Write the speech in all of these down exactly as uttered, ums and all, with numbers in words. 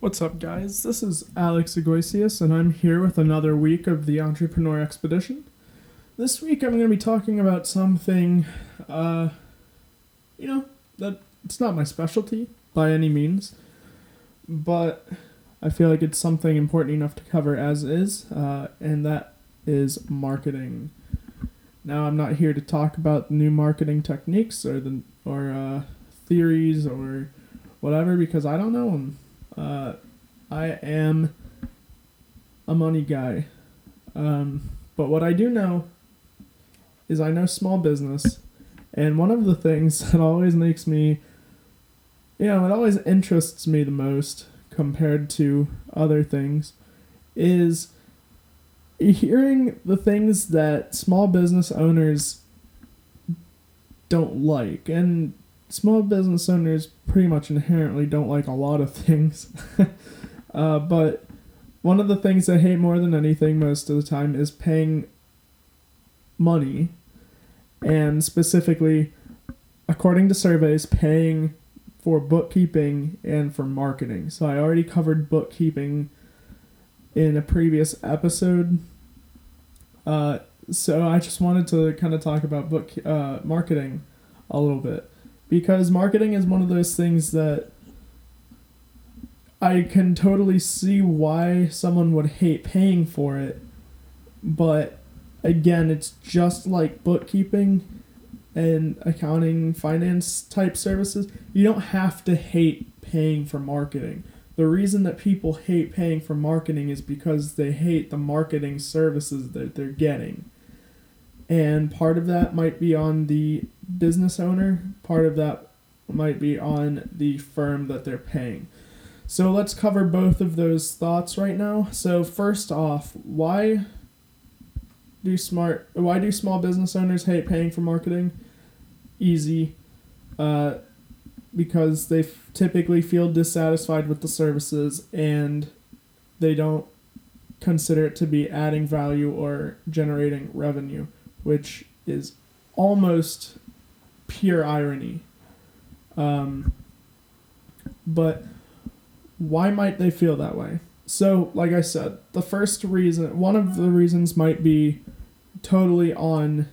What's up, guys? This is Alex Egoisius, and I'm here with another week of the Entrepreneur Expedition. This week, I'm going to be talking about something, uh, you know, that it's not my specialty by any means, but I feel like it's something important enough to cover as is, uh, and that is marketing. Now, I'm not here to talk about new marketing techniques or the or uh, theories or whatever, because I don't know them. Uh, I am a money guy, um, but what I do know is I know small business, and one of the things that always makes me, you know, it always interests me the most compared to other things is hearing the things that small business owners don't like, and small business owners pretty much inherently don't like a lot of things. uh, but one of the things they hate more than anything most of the time is paying money. And specifically, according to surveys, paying for bookkeeping and for marketing. So I already covered bookkeeping in a previous episode. Uh, so I just wanted to kind of talk about book uh, marketing a little bit. Because marketing is one of those things that I can totally see why someone would hate paying for it. But again, it's just like bookkeeping and accounting, finance type services. You don't have to hate paying for marketing. The reason that people hate paying for marketing is because they hate the marketing services that they're getting. And part of that might be on the business owner, part of that might be on the firm that they're paying. So let's cover both of those thoughts right now. So first off, why do smart why do small business owners hate paying for marketing? Easy. Uh, because they f- typically feel dissatisfied with the services and they don't consider it to be adding value or generating revenue, which is almost pure irony. Um, but why might they feel that way? So, like I said, the first reason, one of the reasons might be totally on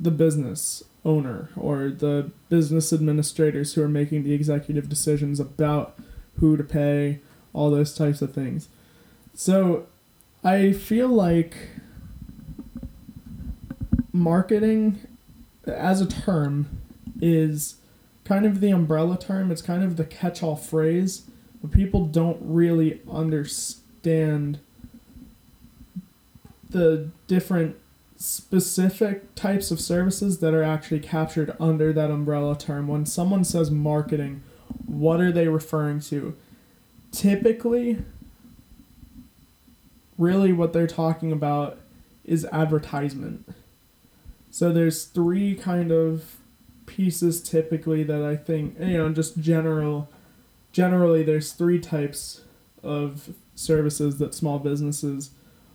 the business owner or the business administrators who are making the executive decisions about who to pay, all those types of things. So, I feel like marketing as a term is kind of the umbrella term. It's kind of the catch-all phrase, but people don't really understand the different specific types of services that are actually captured under that umbrella term. When someone says marketing, what are they referring to? Typically, really what they're talking about is advertisement. So there's three kind of pieces typically that I think, you know, just general, generally there's three types of services that small businesses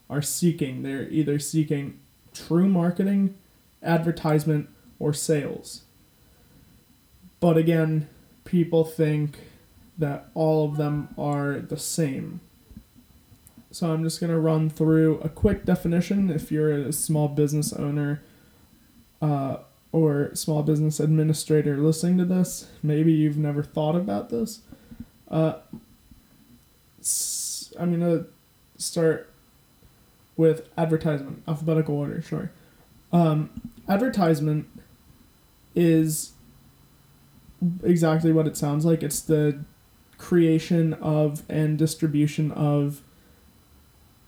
are seeking. They're either seeking true marketing, advertisement, or sales. But again, people think that all of them are the same. So I'm just going to run through a quick definition if you're a small business owner Uh, or small business administrator listening to this. Maybe you've never thought about this. Uh, I'm going to start with advertisement, alphabetical order, sure. Um, advertisement is exactly what it sounds like. It's the creation of and distribution of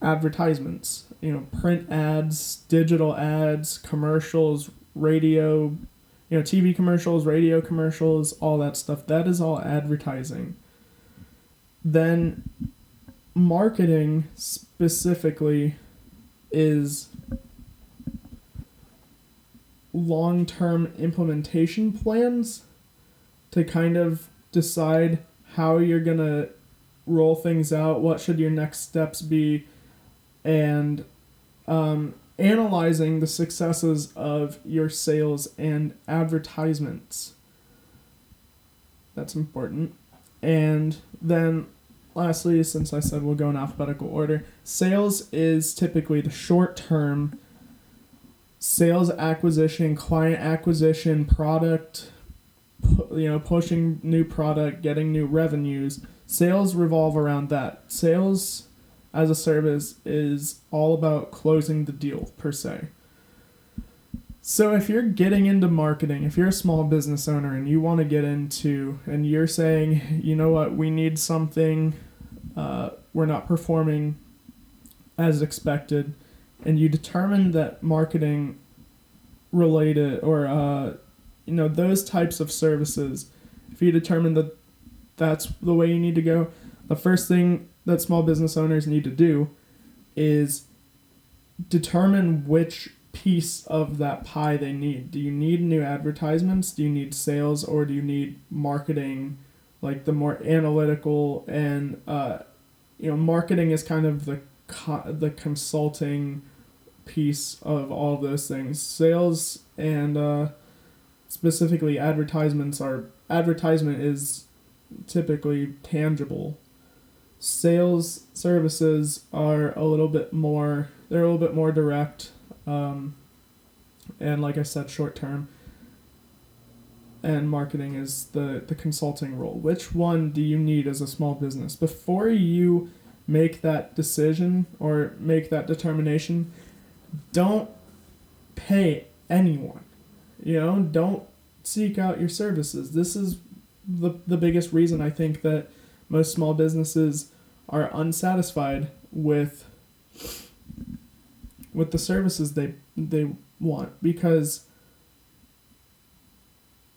advertisements. You know, print ads, digital ads, commercials, radio, you know, T V commercials, radio commercials, all that stuff. That is all advertising. Then marketing specifically is long-term implementation plans to kind of decide how you're going to roll things out, what should your next steps be, and um, analyzing the successes of your sales and advertisements. That's important. And then lastly, since I said we'll go in alphabetical order, sales is typically the short-term sales acquisition, client acquisition, product, you know, pushing new product, getting new revenues. Sales revolve around that. Sales as a service is all about closing the deal, per se. So if you're getting into marketing, if you're a small business owner and you want to get into, and you're saying, you know what, we need something, uh, we're not performing as expected, and you determine that marketing related, or, uh, you know, those types of services, if you determine that that's the way you need to go, the first thing that small business owners need to do is determine which piece of that pie they need. Do you need new advertisements? Do you need sales? Or do you need marketing? Like the more analytical and, uh, you know, marketing is kind of the co- the consulting piece of all of those things. Sales and uh, specifically advertisements are, advertisement is typically tangible. Sales services are a little bit more, they're a little bit more direct. Um, and like I said, short term, and marketing is the, the consulting role. Which one do you need as a small business? Before you make that decision or make that determination, don't pay anyone, you know, don't seek out your services. This is the, the biggest reason I think that most small businesses are unsatisfied with with the services they they want, because,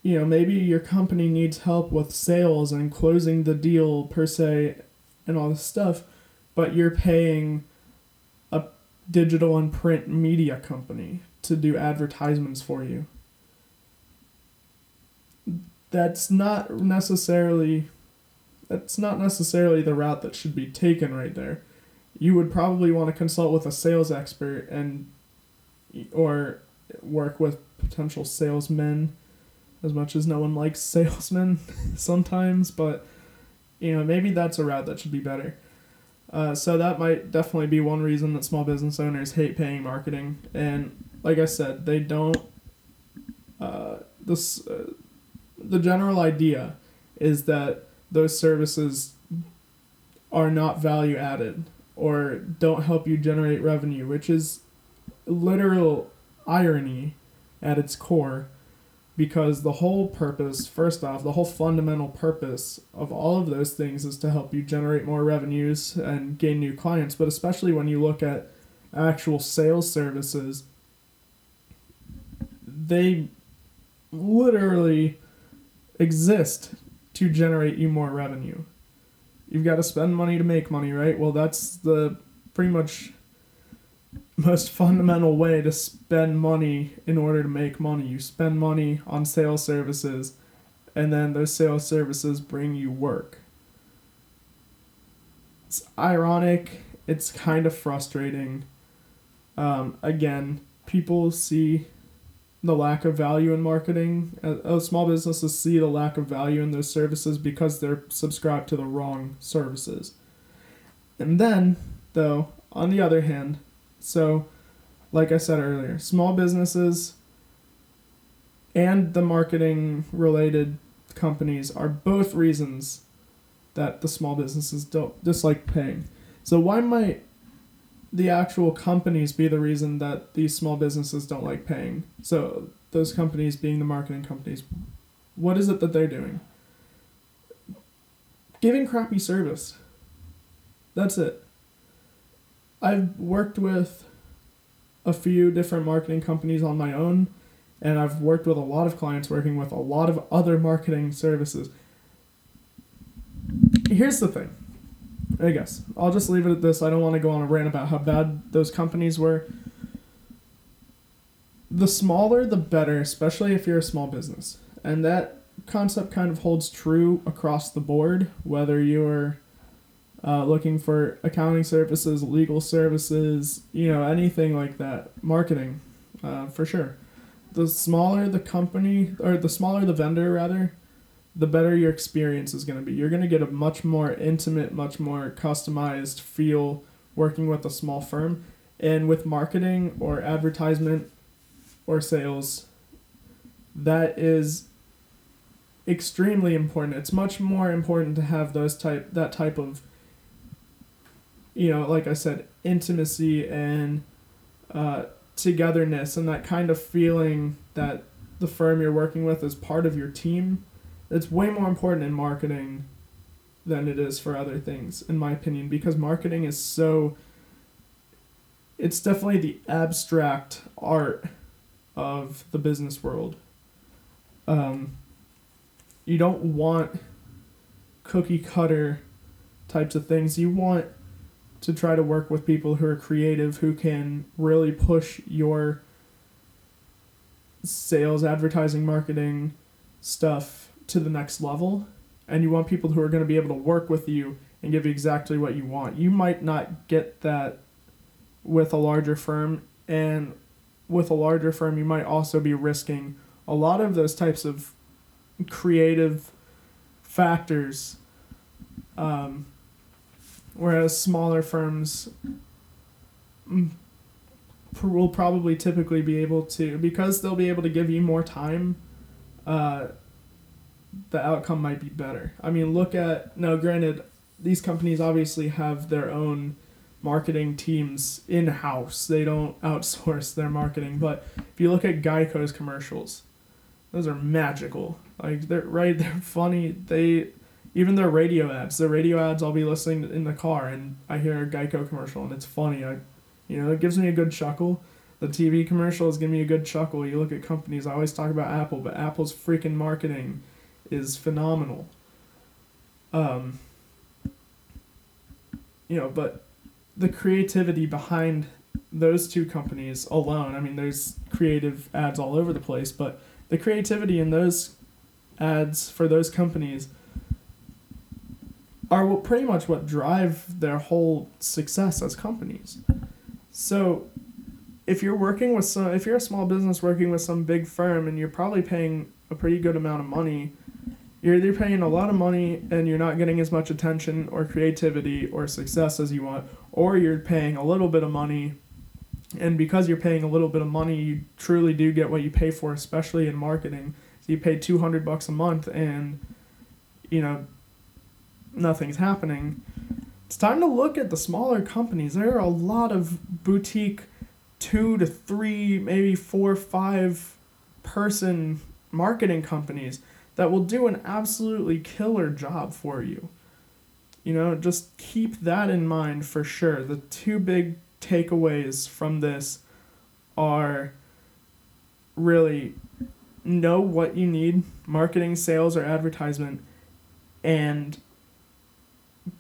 you know, maybe your company needs help with sales and closing the deal per se and all this stuff, but you're paying a digital and print media company to do advertisements for you. That's not necessarily that's not necessarily the route that should be taken right there. You would probably want to consult with a sales expert and or work with potential salesmen, as much as no one likes salesmen sometimes, but, you know, maybe that's a route that should be better. Uh, so that might definitely be one reason that small business owners hate paying marketing. And like I said, they don't, uh, this, uh, the general idea is that those services are not value added, or don't help you generate revenue, which is literal irony at its core, because the whole purpose, first off, the whole fundamental purpose of all of those things is to help you generate more revenues and gain new clients. But especially when you look at actual sales services, they literally exist to generate you more revenue. You've got to spend money to make money, right? Well, that's the pretty much most fundamental way to spend money in order to make money. You spend money on sales services, and then those sales services bring you work. It's ironic. It's kind of frustrating. Um, again, people see the lack of value in marketing. Uh, small businesses see the lack of value in those services because they're subscribed to the wrong services. And then, though, on the other hand, so like I said earlier, small businesses and the marketing related companies are both reasons that the small businesses don't dislike paying. So why might the actual companies be the reason that these small businesses don't like paying? So those companies being the marketing companies, what is it that they're doing? Giving crappy service. That's it. I've worked with a few different marketing companies on my own, and I've worked with a lot of clients working with a lot of other marketing services. Here's the thing. I guess I'll just leave it at this. I don't want to go on a rant about how bad those companies were. The smaller, the better, especially if you're a small business. And that concept kind of holds true across the board, whether you're uh, looking for accounting services, legal services, you know, anything like that, marketing, uh, for sure. The smaller the company, or the smaller the vendor, rather, the better your experience is going to be. You're going to get a much more intimate, much more customized feel working with a small firm. And with marketing or advertisement or sales, that is extremely important. It's much more important to have those type that type of, you know, like I said, intimacy and uh, togetherness, and that kind of feeling that the firm you're working with is part of your team. It's way more important in marketing than it is for other things, in my opinion, because marketing is so... It's definitely the abstract art of the business world. Um, you don't want cookie cutter types of things. You want to try to work with people who are creative, who can really push your sales, advertising, marketing stuff to the next level. And you want people who are going to be able to work with you and give you exactly what you want. You might not get that with a larger firm, and with a larger firm you might also be risking a lot of those types of creative factors, um, whereas smaller firms will probably typically be able to, because they'll be able to give you more time, uh, the outcome might be better. I mean, look at, now granted, these companies obviously have their own marketing teams in-house. They don't outsource their marketing, but if you look at Geico's commercials, those are magical. Like, they're right, they're funny. They, even their radio ads, their radio ads, I'll be listening in the car and I hear a Geico commercial and it's funny. I, you know, it gives me a good chuckle. The T V commercials give me a good chuckle. You look at companies, I always talk about Apple, but Apple's freaking marketing is phenomenal. Um, you know, but the creativity behind those two companies alone, I mean, there's creative ads all over the place, but the creativity in those ads for those companies are pretty much what drive their whole success as companies. So if you're working with some, if you're a small business working with some big firm and you're probably paying a pretty good amount of money, you're either paying a lot of money and you're not getting as much attention or creativity or success as you want, or you're paying a little bit of money, and because you're paying a little bit of money, you truly do get what you pay for, especially in marketing. So you pay two hundred bucks a month and, you know, nothing's happening. It's time to look at the smaller companies. There are a lot of boutique two to three, maybe four, five person marketing companies that will do an absolutely killer job for you. You know, just keep that in mind for sure. The two big takeaways from this are really know what you need, marketing, sales, or advertisement, and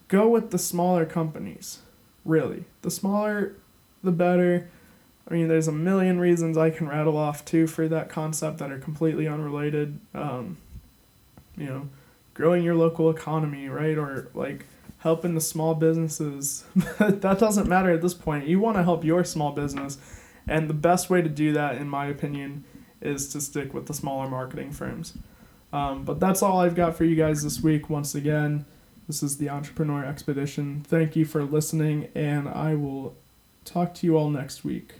go with the smaller companies, really. The smaller, the better. I mean, there's a million reasons I can rattle off too for that concept that are completely unrelated. Um, you know, growing your local economy, right? Or like helping the small businesses. That doesn't matter at this point. You want to help your small business. And the best way to do that, in my opinion, is to stick with the smaller marketing firms. Um, but that's all I've got for you guys this week. Once again, this is the Entrepreneur Expedition. Thank you for listening, and I will talk to you all next week.